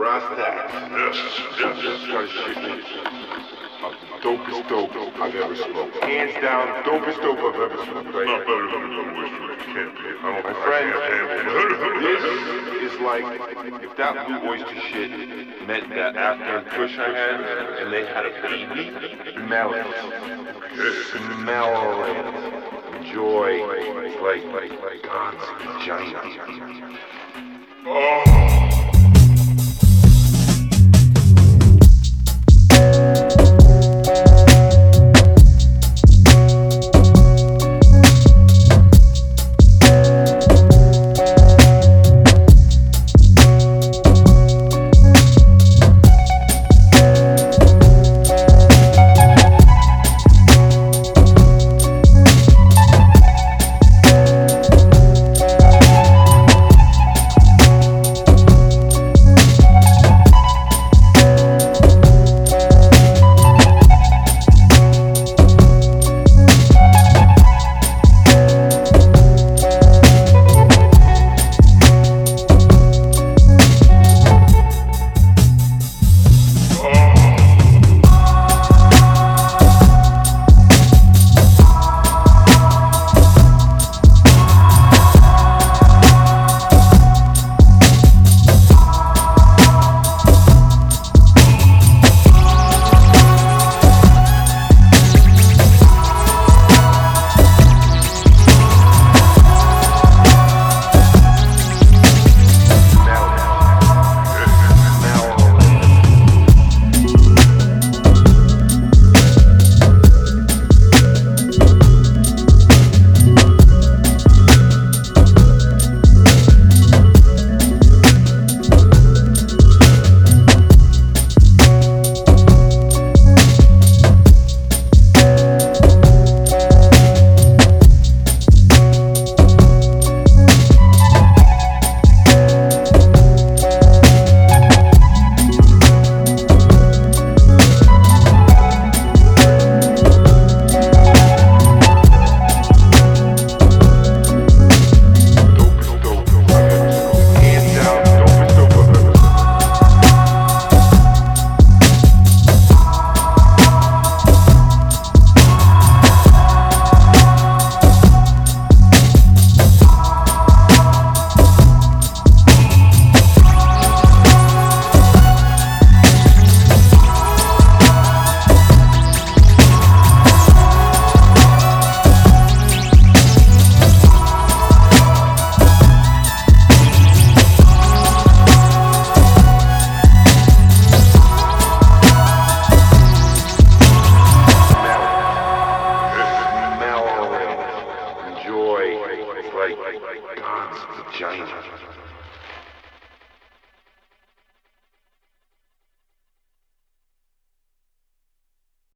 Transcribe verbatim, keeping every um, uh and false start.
Rastas. This kind of shit is dopest dope I've ever smoked. Hands down, dopest dope I've ever smoked. Right? Not better than the Oyster Campaign. I don't My friend, this is like if that Blue Oyster shit meant that Afghan Kush I had and they had a baby. Smell it. Smell it. Enjoy. Like, like, like God's Vagina. Oh! Like God's Vagina.